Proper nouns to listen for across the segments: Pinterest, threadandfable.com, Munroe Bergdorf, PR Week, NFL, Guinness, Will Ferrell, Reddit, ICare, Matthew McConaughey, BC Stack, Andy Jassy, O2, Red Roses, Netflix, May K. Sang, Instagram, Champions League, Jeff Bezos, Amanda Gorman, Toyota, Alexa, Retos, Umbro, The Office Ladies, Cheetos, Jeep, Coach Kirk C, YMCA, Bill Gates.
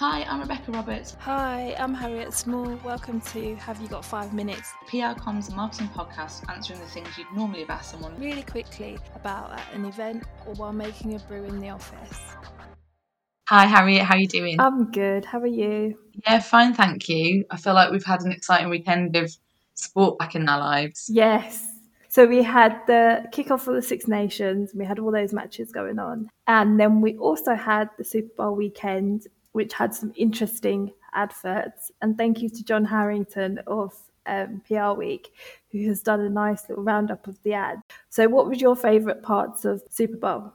Hi, I'm Rebecca Roberts. Hi, I'm Harriet Small. Welcome to Have You Got 5 Minutes? PR comms and marketing podcast answering the things you'd normally have asked someone really quickly about at an event or while making a brew in the office. Hi Harriet, how are you doing? I'm good, how are you? Yeah, fine, thank you. I feel like we've had an exciting weekend of sport back in our lives. Yes. So we had the kickoff for the Six Nations, we had all those matches going on. And then we also had the Super Bowl weekend, which had some interesting adverts. And thank you to John Harrington of PR Week, who has done a nice little roundup of the ads. So what was your favourite parts of Super Bowl?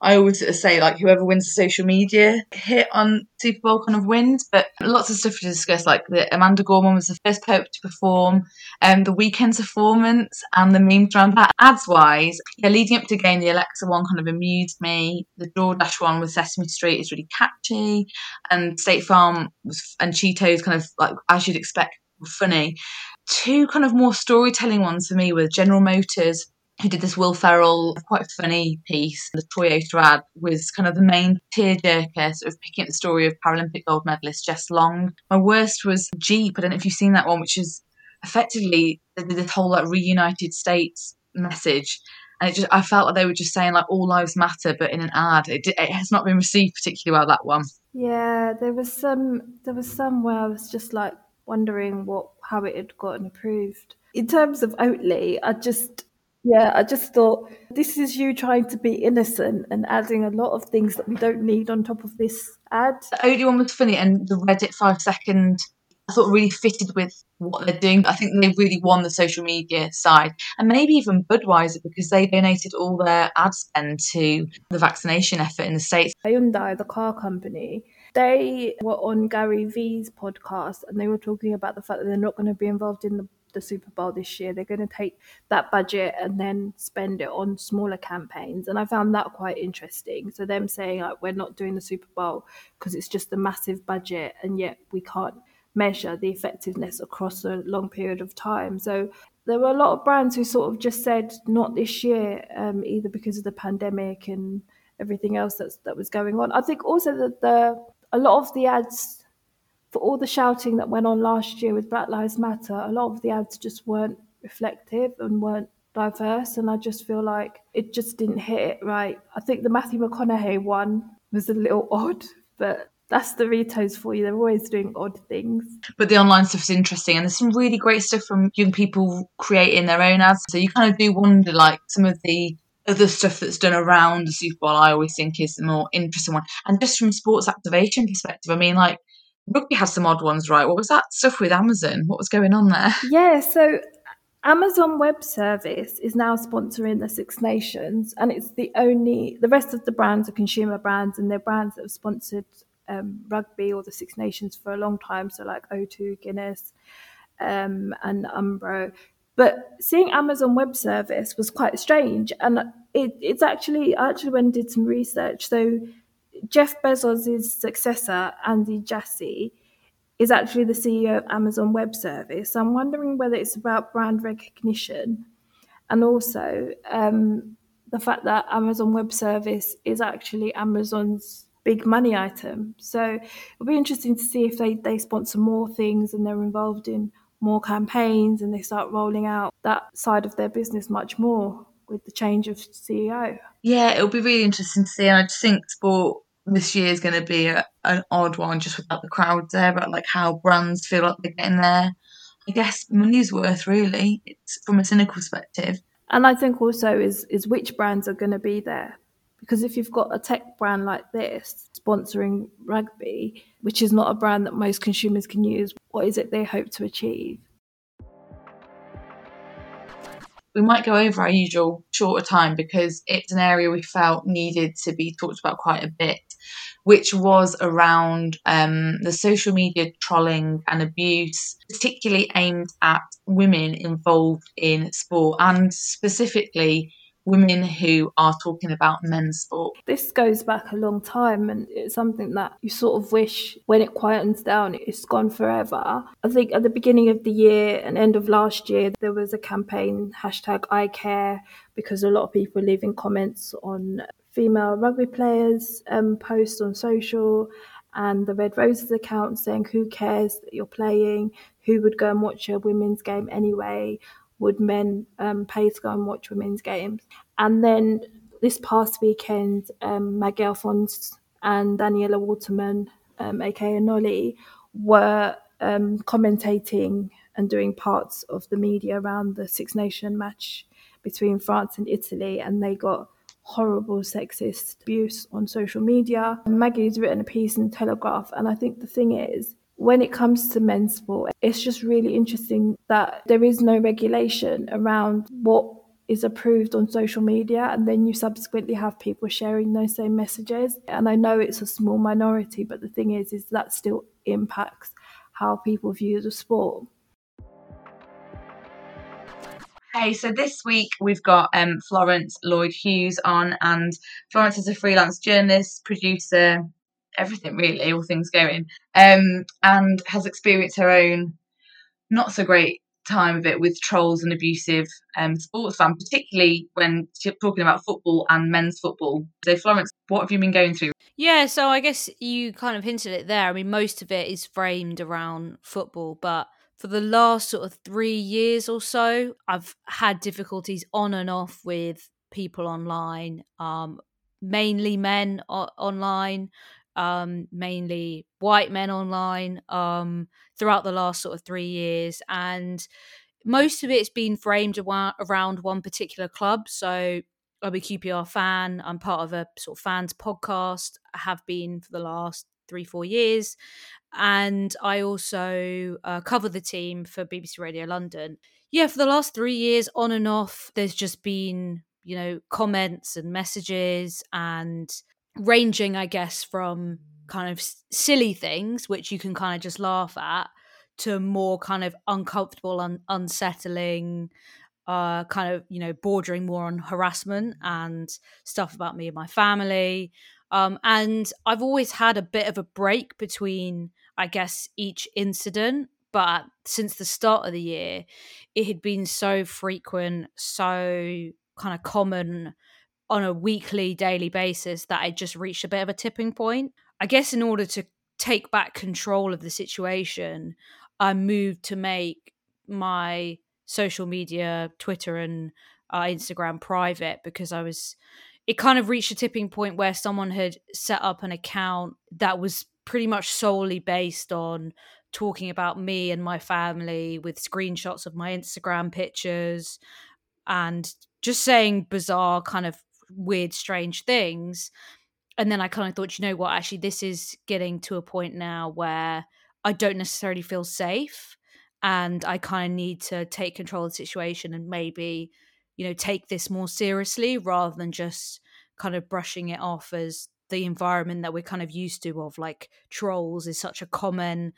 I always say, like, whoever wins social media hit on Super Bowl kind of wins, but lots of stuff to discuss, like the Amanda Gorman was the first Pope to perform, the weekend's performance and the memes around that. Ads-wise, yeah, leading up to the game, the Alexa one kind of amused me. The DoorDash one with Sesame Street is really catchy, and State Farm and Cheetos kind of, like, as you'd expect, were funny. Two kind of more storytelling ones for me were General Motors, who did this Will Ferrell, quite funny piece. The Toyota ad was kind of the main tearjerker, sort of picking up the story of Paralympic gold medalist Jess Long. My worst was Jeep. I don't know if you've seen that one, which is effectively this whole like reunited states message. And it just, I felt like they were just saying like all lives matter, but in an ad. It has not been received particularly well, that one. Yeah, there was some where I was just like wondering how it had gotten approved. In terms of Oatly, I just thought, this is you trying to be innocent and adding a lot of things that we don't need on top of this ad. The Oatly one was funny, and the Reddit 5 second, I thought, really fitted with what they're doing. I think they really won the social media side, and maybe even Budweiser, because they donated all their ad spend to the vaccination effort in the States. Hyundai, the car company, they were on Gary V's podcast, and they were talking about the fact that they're not going to be involved in the Super Bowl this year. They're going to take that budget and then spend it on smaller campaigns, and I found that quite interesting. So them saying like, we're not doing the Super Bowl because it's just a massive budget, and yet we can't measure the effectiveness across a long period of time. So there were a lot of brands who sort of just said not this year, either because of the pandemic and everything else that was going on. I think also that a lot of the ads, for all the shouting that went on last year with Black Lives Matter, a lot of the ads just weren't reflective and weren't diverse, and I just feel like it just didn't hit it right. I think the Matthew McConaughey one was a little odd, but that's the Retos for you. They're always doing odd things. But the online stuff is interesting, and there's some really great stuff from young people creating their own ads. So you kind of do wonder, like, some of the other stuff that's done around the Super Bowl I always think is the more interesting one. And just from sports activation perspective, I mean, like, rugby had some odd ones, right? What was that stuff with Amazon? What was going on there? Yeah, so Amazon Web Service is now sponsoring the Six Nations, and it's the rest of the brands are consumer brands, and they're brands that have sponsored rugby or the Six Nations for a long time, so like O2, Guinness, and Umbro. But seeing Amazon Web Service was quite strange, and I actually went and did some research. So Jeff Bezos' successor, Andy Jassy, is actually the CEO of Amazon Web Service. So I'm wondering whether it's about brand recognition, and also the fact that Amazon Web Service is actually Amazon's big money item. So it'll be interesting to see if they sponsor more things and they're involved in more campaigns and they start rolling out that side of their business much more with the change of CEO. Yeah, it'll be really interesting to see. And I just think sport this year is going to be an odd one, just without the crowd there, but like how brands feel like they're getting there. I guess money's worth, really. It's from a cynical perspective. And I think also is which brands are going to be there, because if you've got a tech brand like this sponsoring rugby, which is not a brand that most consumers can use, what is it they hope to achieve? We might go over our usual shorter time because it's an area we felt needed to be talked about quite a bit, which was around the social media trolling and abuse, particularly aimed at women involved in sport, and specifically women who are talking about men's sport. This goes back a long time, and it's something that you sort of wish when it quietens down, it's gone forever. I think at the beginning of the year and end of last year, there was a campaign, #ICare, because a lot of people leaving comments on female rugby players posts on social, and the Red Roses account saying, who cares that you're playing? Who would go and watch a women's game anyway? Would men pay to go and watch women's games? And then this past weekend, Maggie Alphonsi and Daniela Waterman, aka Nolly, were commentating and doing parts of the media around the Six Nations match between France and Italy, and they got horrible sexist abuse on social media. Maggie's written a piece in Telegraph, and I think the thing is, when it comes to men's sport, it's just really interesting that there is no regulation around what is approved on social media, and then you subsequently have people sharing those same messages. And I know it's a small minority, but the thing is that still impacts how people view the sport. Hey, so this week we've got Florence Lloyd-Hughes on, and Florence is a freelance journalist, producer, everything really, all things going, and has experienced her own not so great time of it with trolls and abusive sports fans, particularly when talking about football and men's football. So Florence, what have you been going through? Yeah, so I guess you kind of hinted it there. I mean, most of it is framed around football, but for the last sort of 3 years or so, I've had difficulties on and off with people online, mainly men online, mainly white men online, throughout the last sort of 3 years, and most of it's been framed around one particular club. So I'm a QPR fan, I'm part of a sort of fans podcast, I have been for the last 3-4 years, and I also cover the team for BBC Radio London. Yeah, for the last 3 years on and off, there's just been, you know, comments and messages, and ranging, I guess, from kind of silly things, which you can kind of just laugh at, to more kind of uncomfortable and unsettling, kind of, you know, bordering more on harassment and stuff about me and my family. And I've always had a bit of a break between, I guess, each incident. But since the start of the year, it had been so frequent, so kind of common on a weekly, daily basis, that it just reached a bit of a tipping point. I guess in order to take back control of the situation, I moved to make my social media, Twitter and Instagram, private, because it kind of reached a tipping point where someone had set up an account that was pretty much solely based on talking about me and my family, with screenshots of my Instagram pictures and just saying bizarre kind of weird, strange things. And then I kind of thought, you know what, actually this is getting to a point now where I don't necessarily feel safe, and I kind of need to take control of the situation and maybe, you know, take this more seriously rather than just kind of brushing it off as the environment that we're kind of used to, of like trolls is such a common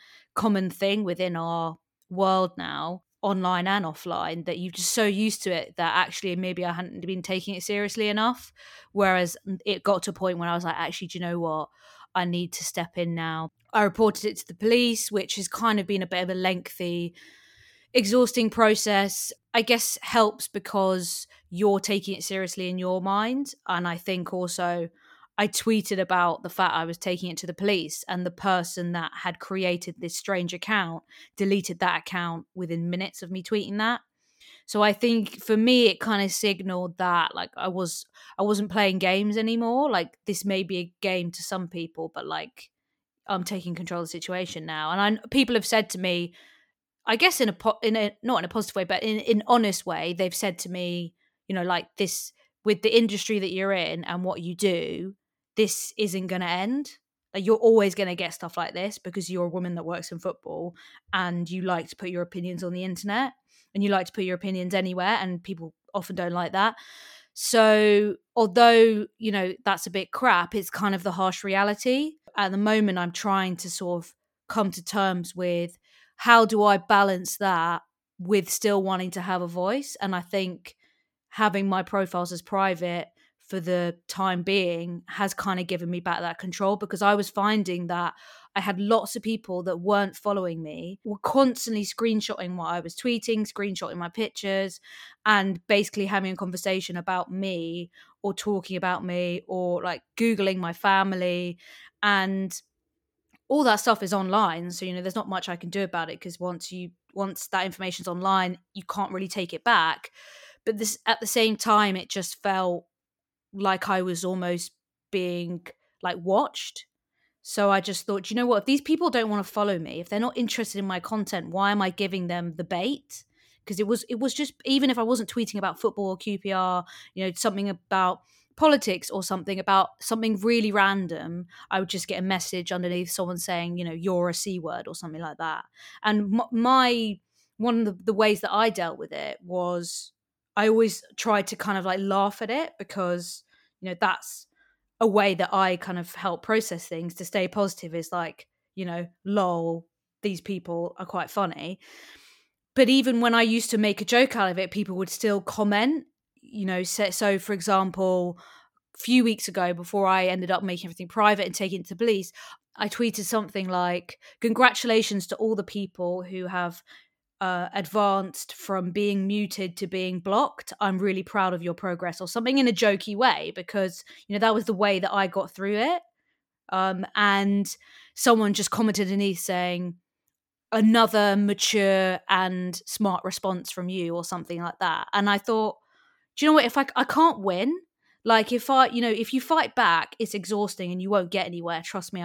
thing within our world now, online and offline, that you're just so used to it that actually maybe I hadn't been taking it seriously enough. Whereas it got to a point when I was like, actually, do you know what? I need to step in now. I reported it to the police, which has kind of been a bit of a lengthy, exhausting process. I guess helps because you're taking it seriously in your mind. And I think also I tweeted about the fact I was taking it to the police, and the person that had created this strange account deleted that account within minutes of me tweeting that. So I think for me, it kind of signaled that like I wasn't playing games anymore. Like, this may be a game to some people, but like I'm taking control of the situation now. And people have said to me, I guess not in a positive way, but in honest way, they've said to me, you know, like, this, with the industry that you're in and what you do, this isn't going to end. Like, you're always going to get stuff like this because you're a woman that works in football and you like to put your opinions on the internet and you like to put your opinions anywhere, and people often don't like that. So although, you know, that's a bit crap, it's kind of the harsh reality. At the moment, I'm trying to sort of come to terms with, how do I balance that with still wanting to have a voice? And I think having my profiles as private for the time being has kind of given me back that control, because I was finding that I had lots of people that weren't following me were constantly screenshotting what I was tweeting, screenshotting my pictures, and basically having a conversation about me or talking about me or like Googling my family. And all that stuff is online. So, you know, there's not much I can do about it, because once that information's online, you can't really take it back. But this, at the same time, it just felt like I was almost being like watched. So I just thought, you know what, if these people don't want to follow me, if they're not interested in my content, why am I giving them the bait? Because it was just, even if I wasn't tweeting about football or QPR, you know, something about politics or something about something really random, I would just get a message underneath someone saying, you know, you're a C word or something like that. And my one of the ways that I dealt with it was I always tried to kind of like laugh at it, because, you know, that's a way that I kind of help process things to stay positive, is like, you know, lol, these people are quite funny. But even when I used to make a joke out of it, people would still comment, you know. So for example, a few weeks ago, before I ended up making everything private and taking it to police, I tweeted something like, congratulations to all the people who have advanced from being muted to being blocked. I'm really proud of your progress, or something in a jokey way, because, you know, that was the way that I got through it. And someone just commented underneath saying, another mature and smart response from you, or something like that. And I thought, do you know what, if I can't win, like if I, you know, if you fight back, it's exhausting and you won't get anywhere. Trust me,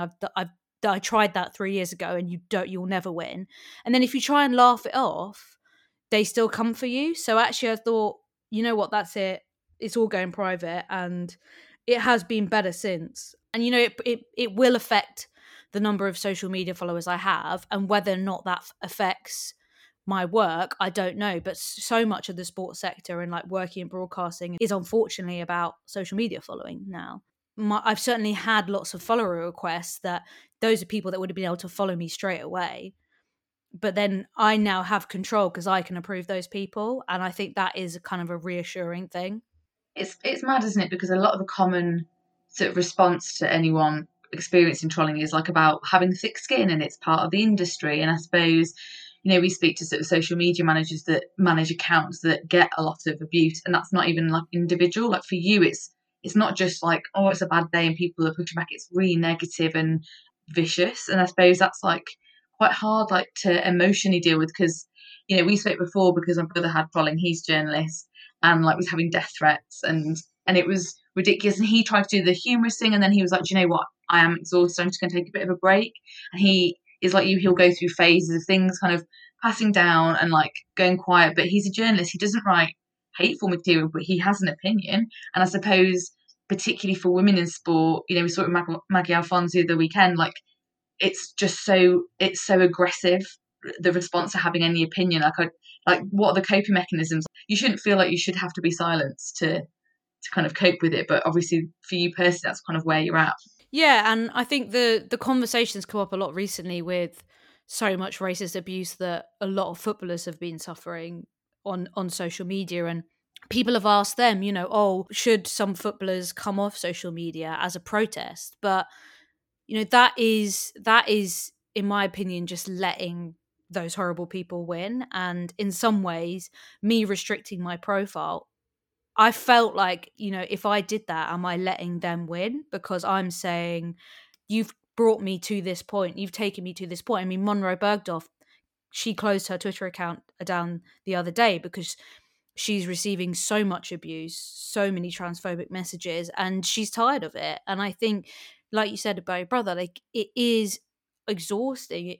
I tried that 3 years ago, and you'll never win. And then if you try and laugh it off, they still come for you. So actually I thought, you know what, that's it. It's all going private, and it has been better since. And, you know, it will affect the number of social media followers I have, and whether or not that affects my work, I don't know. But so much of the sports sector and like working in broadcasting is unfortunately about social media following now. I've certainly had lots of follower requests that those are people that would have been able to follow me straight away. But then I now have control because I can approve those people. And I think that is a kind of a reassuring thing. It's mad, isn't it? Because a lot of the common sort of response to anyone experiencing trolling is like about having thick skin, and it's part of the industry. And I suppose, you know, we speak to sort of social media managers that manage accounts that get a lot of abuse, and that's not even like individual. Like for you, it's not just like, oh, it's a bad day and people are pushing back. It's really negative and vicious. And I suppose that's like quite hard, like to emotionally deal with, because, you know, we spoke before because my brother had trolling. He's a journalist, and like was having death threats and it was ridiculous. And he tried to do the humorous thing, and then he was like, do you know what? I am exhausted. I'm just going to take a bit of a break. And he is like you. He'll go through phases of things kind of passing down and like going quiet. But he's a journalist. He doesn't write hateful material, but he has an opinion. And I suppose particularly for women in sport, you know, we saw it with Maggie Alphonsi the weekend, like it's so aggressive, the response to having any opinion. Like what are the coping mechanisms? You shouldn't feel like you should have to be silenced to kind of cope with it, but obviously for you personally, that's kind of where you're at. Yeah, and I think the conversation's come up a lot recently with so much racist abuse that a lot of footballers have been suffering on social media, and people have asked them, you know, oh, should some footballers come off social media as a protest? But, you know, that is, in my opinion, just letting those horrible people win. And in some ways, me restricting my profile, I felt like, you know, if I did that, am I letting them win? Because I'm saying, you've brought me to this point, you've taken me to this point. I mean, Munroe Bergdorf, she closed her Twitter account down the other day because she's receiving so much abuse, so many transphobic messages, and she's tired of it. And I think, like you said about your brother, like it is exhausting.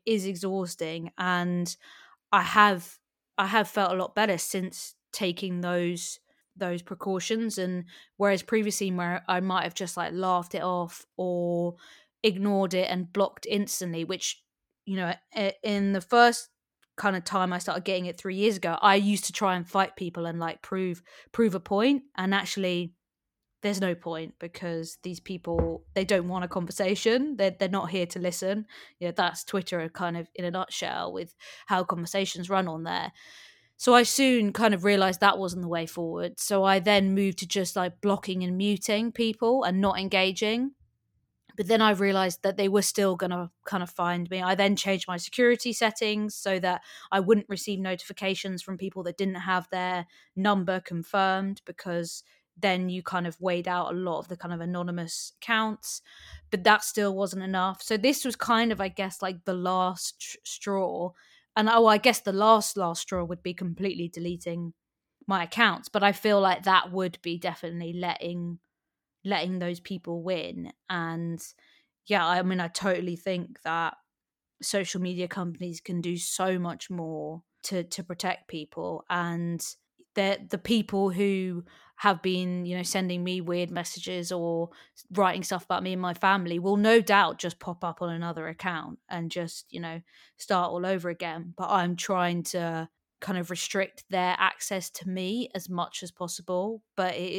And I have felt a lot better since taking those precautions. And whereas previously where I might have just like laughed it off or ignored it and blocked instantly, which, you know, in the first kind of time I started getting it 3 years ago, I used to try and fight people and like prove a point, and actually there's no point, because these people, they don't want a conversation, they're not here to listen. You know, that's Twitter kind of in a nutshell with how conversations run on there. So I soon kind of realized that wasn't the way forward. So I then moved to just like blocking and muting people and not engaging. But then I realized that they were still going to kind of find me. I then changed my security settings so that I wouldn't receive notifications from people that didn't have their number confirmed, because then you kind of weighed out a lot of the kind of anonymous accounts. But that still wasn't enough. So this was kind of, I guess, like the last straw. And I guess the last straw would be completely deleting my accounts. But I feel like that would be definitely letting those people win. And yeah, I mean, I totally think that social media companies can do so much more to protect people. And the people who have been, you know, sending me weird messages or writing stuff about me and my family will no doubt just pop up on another account and just, you know, start all over again. But I'm trying to kind of restrict their access to me as much as possible. But it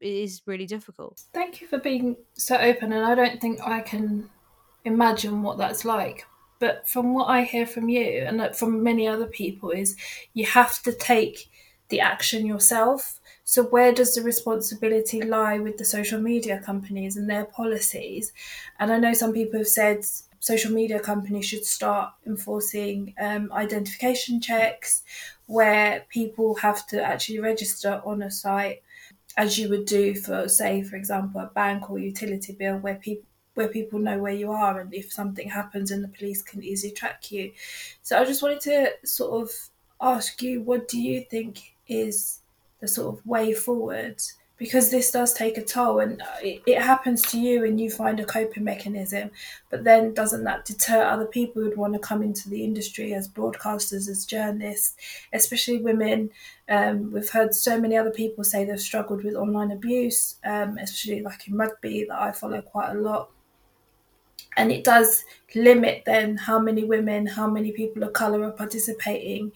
is really difficult. Thank you for being so open. And I don't think I can imagine what that's like. But from what I hear from you and from many other people is you have to take the action yourself. So where does the responsibility lie with the social media companies and their policies? And I know some people have said social media companies should start enforcing identification checks where people have to actually register on a site, as you would do for, say, for example, a bank or utility bill, where people know where you are, and if something happens, and the police can easily track you. So I just wanted to sort of ask you, what do you think is the sort of way forward? Because this does take a toll, and it happens to you and you find a coping mechanism, but then doesn't that deter other people who'd want to come into the industry as broadcasters, as journalists, especially women? We've heard so many other people say they've struggled with online abuse, especially like in rugby that I follow quite a lot. And it does limit then how many women, how many people of colour are participating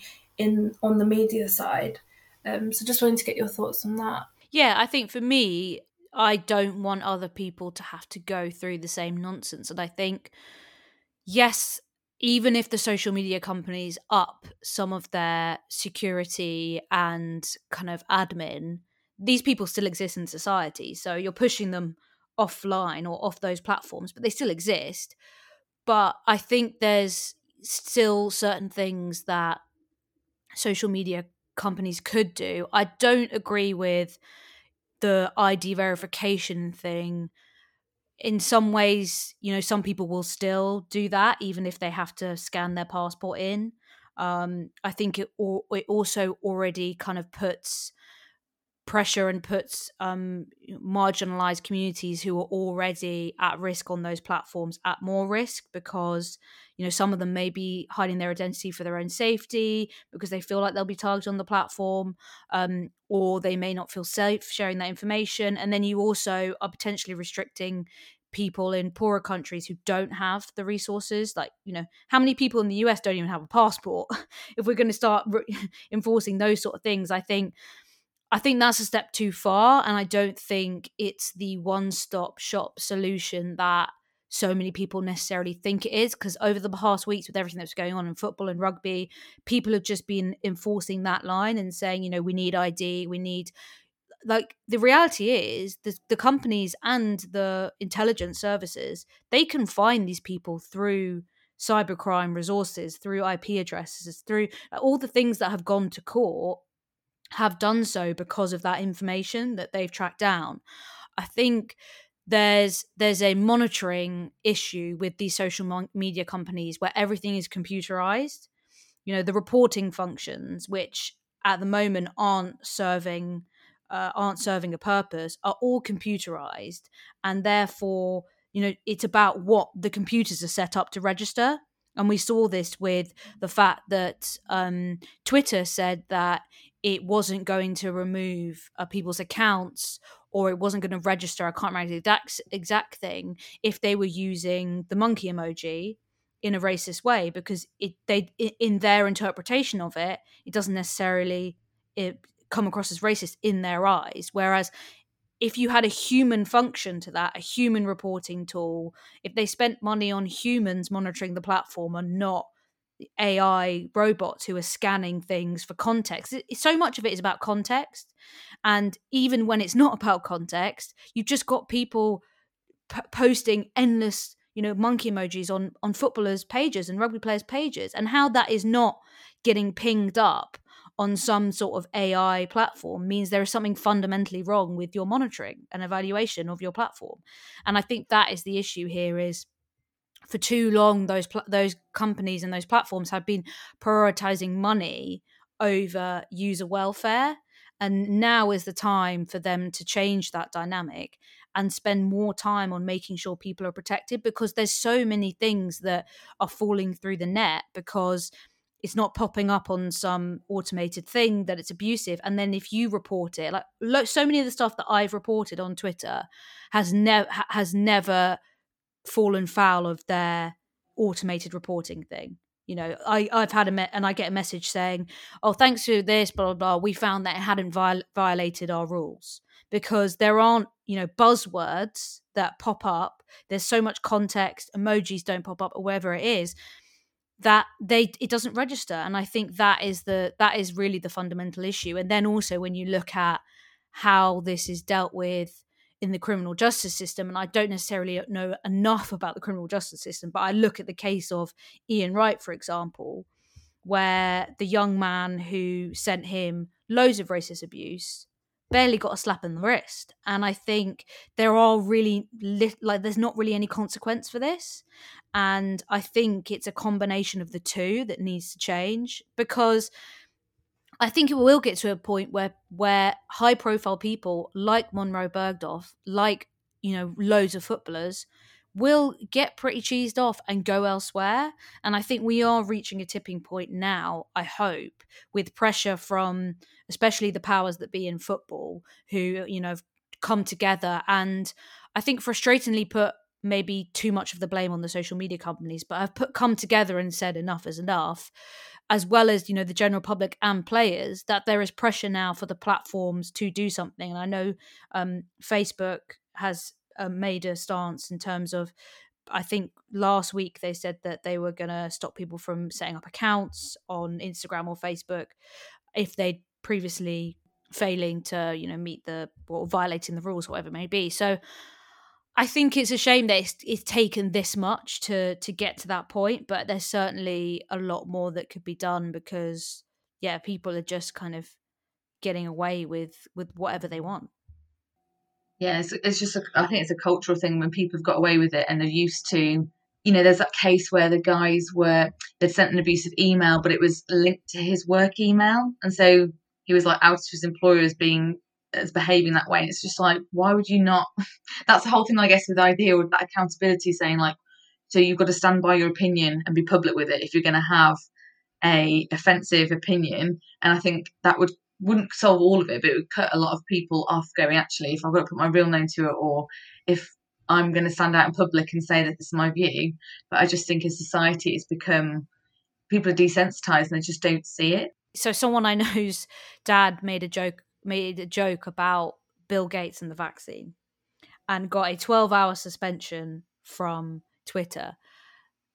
on the media side. So just wanted to get your thoughts on that. Yeah, I think for me, I don't want other people to have to go through the same nonsense. And I think, yes, even if the social media companies up some of their security and kind of admin, these people still exist in society. So you're pushing them offline or off those platforms, but they still exist. But I think there's still certain things that social media companies could do. I don't agree with the ID verification thing. In some ways, you know, some people will still do that even if they have to scan their passport in. I think it also already kind of puts pressure and puts marginalized communities who are already at risk on those platforms at more risk, because, you know, some of them may be hiding their identity for their own safety because they feel like they'll be targeted on the platform, or they may not feel safe sharing that information. And then you also are potentially restricting people in poorer countries who don't have the resources. Like, you know, how many people in the US don't even have a passport? If we're going to start enforcing those sort of things, I think that's a step too far, and I don't think it's the one-stop shop solution that so many people necessarily think it is, because over the past weeks with everything that's going on in football and rugby, people have just been enforcing that line and saying, you know, we need ID, we need... Like, the reality is the companies and the intelligence services, they can find these people through cybercrime resources, through IP addresses, through all the things that have gone to court, have done so because of that information that they've tracked down. I think there's a monitoring issue with these social media companies where everything is computerized. You know, the reporting functions, which at the moment aren't serving a purpose, are all computerized, and therefore, you know, it's about what the computers are set up to register. And we saw this with the fact that Twitter said that it wasn't going to remove people's accounts, or it wasn't going to register, I can't remember the exact thing, if they were using the monkey emoji in a racist way, because in their interpretation of it, it doesn't necessarily come across as racist in their eyes. Whereas if you had a human function to that, a human reporting tool, if they spent money on humans monitoring the platform and not AI robots who are scanning things for context. So much of it is about context. And even when it's not about context, you've just got people posting endless, you know, monkey emojis on footballers' pages and rugby players' pages, and how that is not getting pinged up on some sort of AI platform means there is something fundamentally wrong with your monitoring and evaluation of your platform. And I think that is the issue here, is for too long, those companies and those platforms have been prioritizing money over user welfare. And now is the time for them to change that dynamic and spend more time on making sure people are protected, because there's so many things that are falling through the net because it's not popping up on some automated thing that it's abusive. And then if you report it, like so many of the stuff that I've reported on Twitter has never fallen foul of their automated reporting thing. You know, I've had and I get a message saying, oh, thanks for this, blah, blah, blah. We found that it hadn't violated our rules, because there aren't, you know, buzzwords that pop up. There's so much context, emojis don't pop up or whatever it is, that it doesn't register. And I think that is really the fundamental issue. And then also when you look at how this is dealt with in the criminal justice system, and I don't necessarily know enough about the criminal justice system, but I look at the case of Ian Wright, for example, where the young man who sent him loads of racist abuse barely got a slap in the wrist. And I think there are really, there's not really any consequence for this. And I think it's a combination of the two that needs to change, because I think it will get to a point where high-profile people like Munroe Bergdorf, like, you know, loads of footballers, will get pretty cheesed off and go elsewhere. And I think we are reaching a tipping point now, I hope, with pressure from especially the powers that be in football, who, you know, have come together and I think frustratingly put maybe too much of the blame on the social media companies, but have come together and said enough is enough, as well as, you know, the general public and players, that there is pressure now for the platforms to do something. And I know Facebook has made a stance in terms of, I think last week they said that they were going to stop people from setting up accounts on Instagram or Facebook if they'd previously failing to, you know, meet the, or violating the rules, whatever it may be. So I think it's a shame that it's taken this much to get to that point, but there's certainly a lot more that could be done, because, yeah, people are just kind of getting away with whatever they want. Yeah, it's just, I think it's a cultural thing when people have got away with it and they're used to, you know, there's that case where the guys they sent an abusive email, but it was linked to his work email. And so he was like out of his employer as being, it's behaving that way. And it's just like, why would you not? That's the whole thing, I guess, with the idea with that accountability, saying like, so you've got to stand by your opinion and be public with it if you're going to have a offensive opinion. And I think that wouldn't solve all of it, but it would cut a lot of people off going, actually, if I've got to put my real name to it, or if I'm going to stand out in public and say that this is my view. But I just think as society, it's become, people are desensitized and they just don't see it. So someone I know's dad made a joke about Bill Gates and the vaccine and got a 12-hour suspension from Twitter.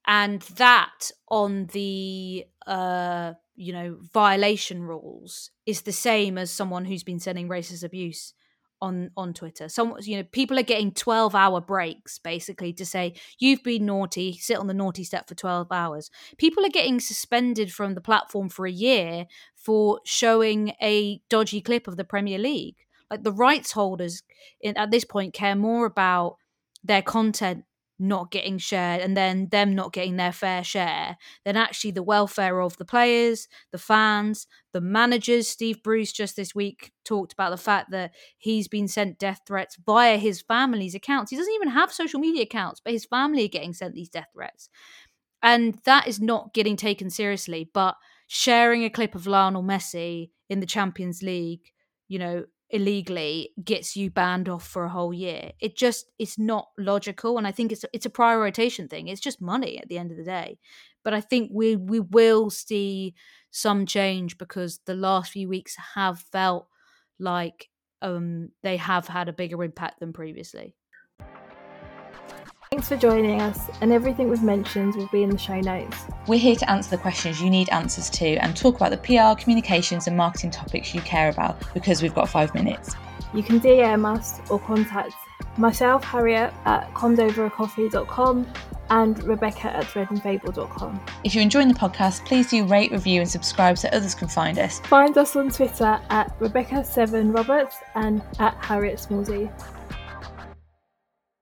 And that on the, you know, violation rules is the same as someone who's been sending racist abuse on Twitter. So, you know, people are getting 12-hour breaks basically to say, you've been naughty, sit on the naughty step for 12 hours. People are getting suspended from the platform for a year for showing a dodgy clip of the Premier League. Like, the rights holders at this point care more about their content not getting shared and then them not getting their fair share than actually the welfare of the players, the fans, the managers. Steve Bruce just this week talked about the fact that he's been sent death threats via his family's accounts. He doesn't even have social media accounts, but his family are getting sent these death threats. And that is not getting taken seriously. But sharing a clip of Lionel Messi in the Champions League, you know, illegally gets you banned off for a whole year. It's not logical. And I think it's a prioritization thing. It's just money at the end of the day. But I think we will see some change, because the last few weeks have felt like they have had a bigger impact than previously. Thanks for joining us, and everything we've mentioned will be in the show notes. We're here to answer the questions you need answers to and talk about the PR, communications and marketing topics you care about, because we've got 5 minutes. You can DM us or contact myself, Harriet, at comsoveracoffee.com and Rebecca at threadandfable.com. If you're enjoying the podcast, please do rate, review and subscribe so others can find us. Find us on Twitter at Rebecca7Roberts and at Harriet Smallsy.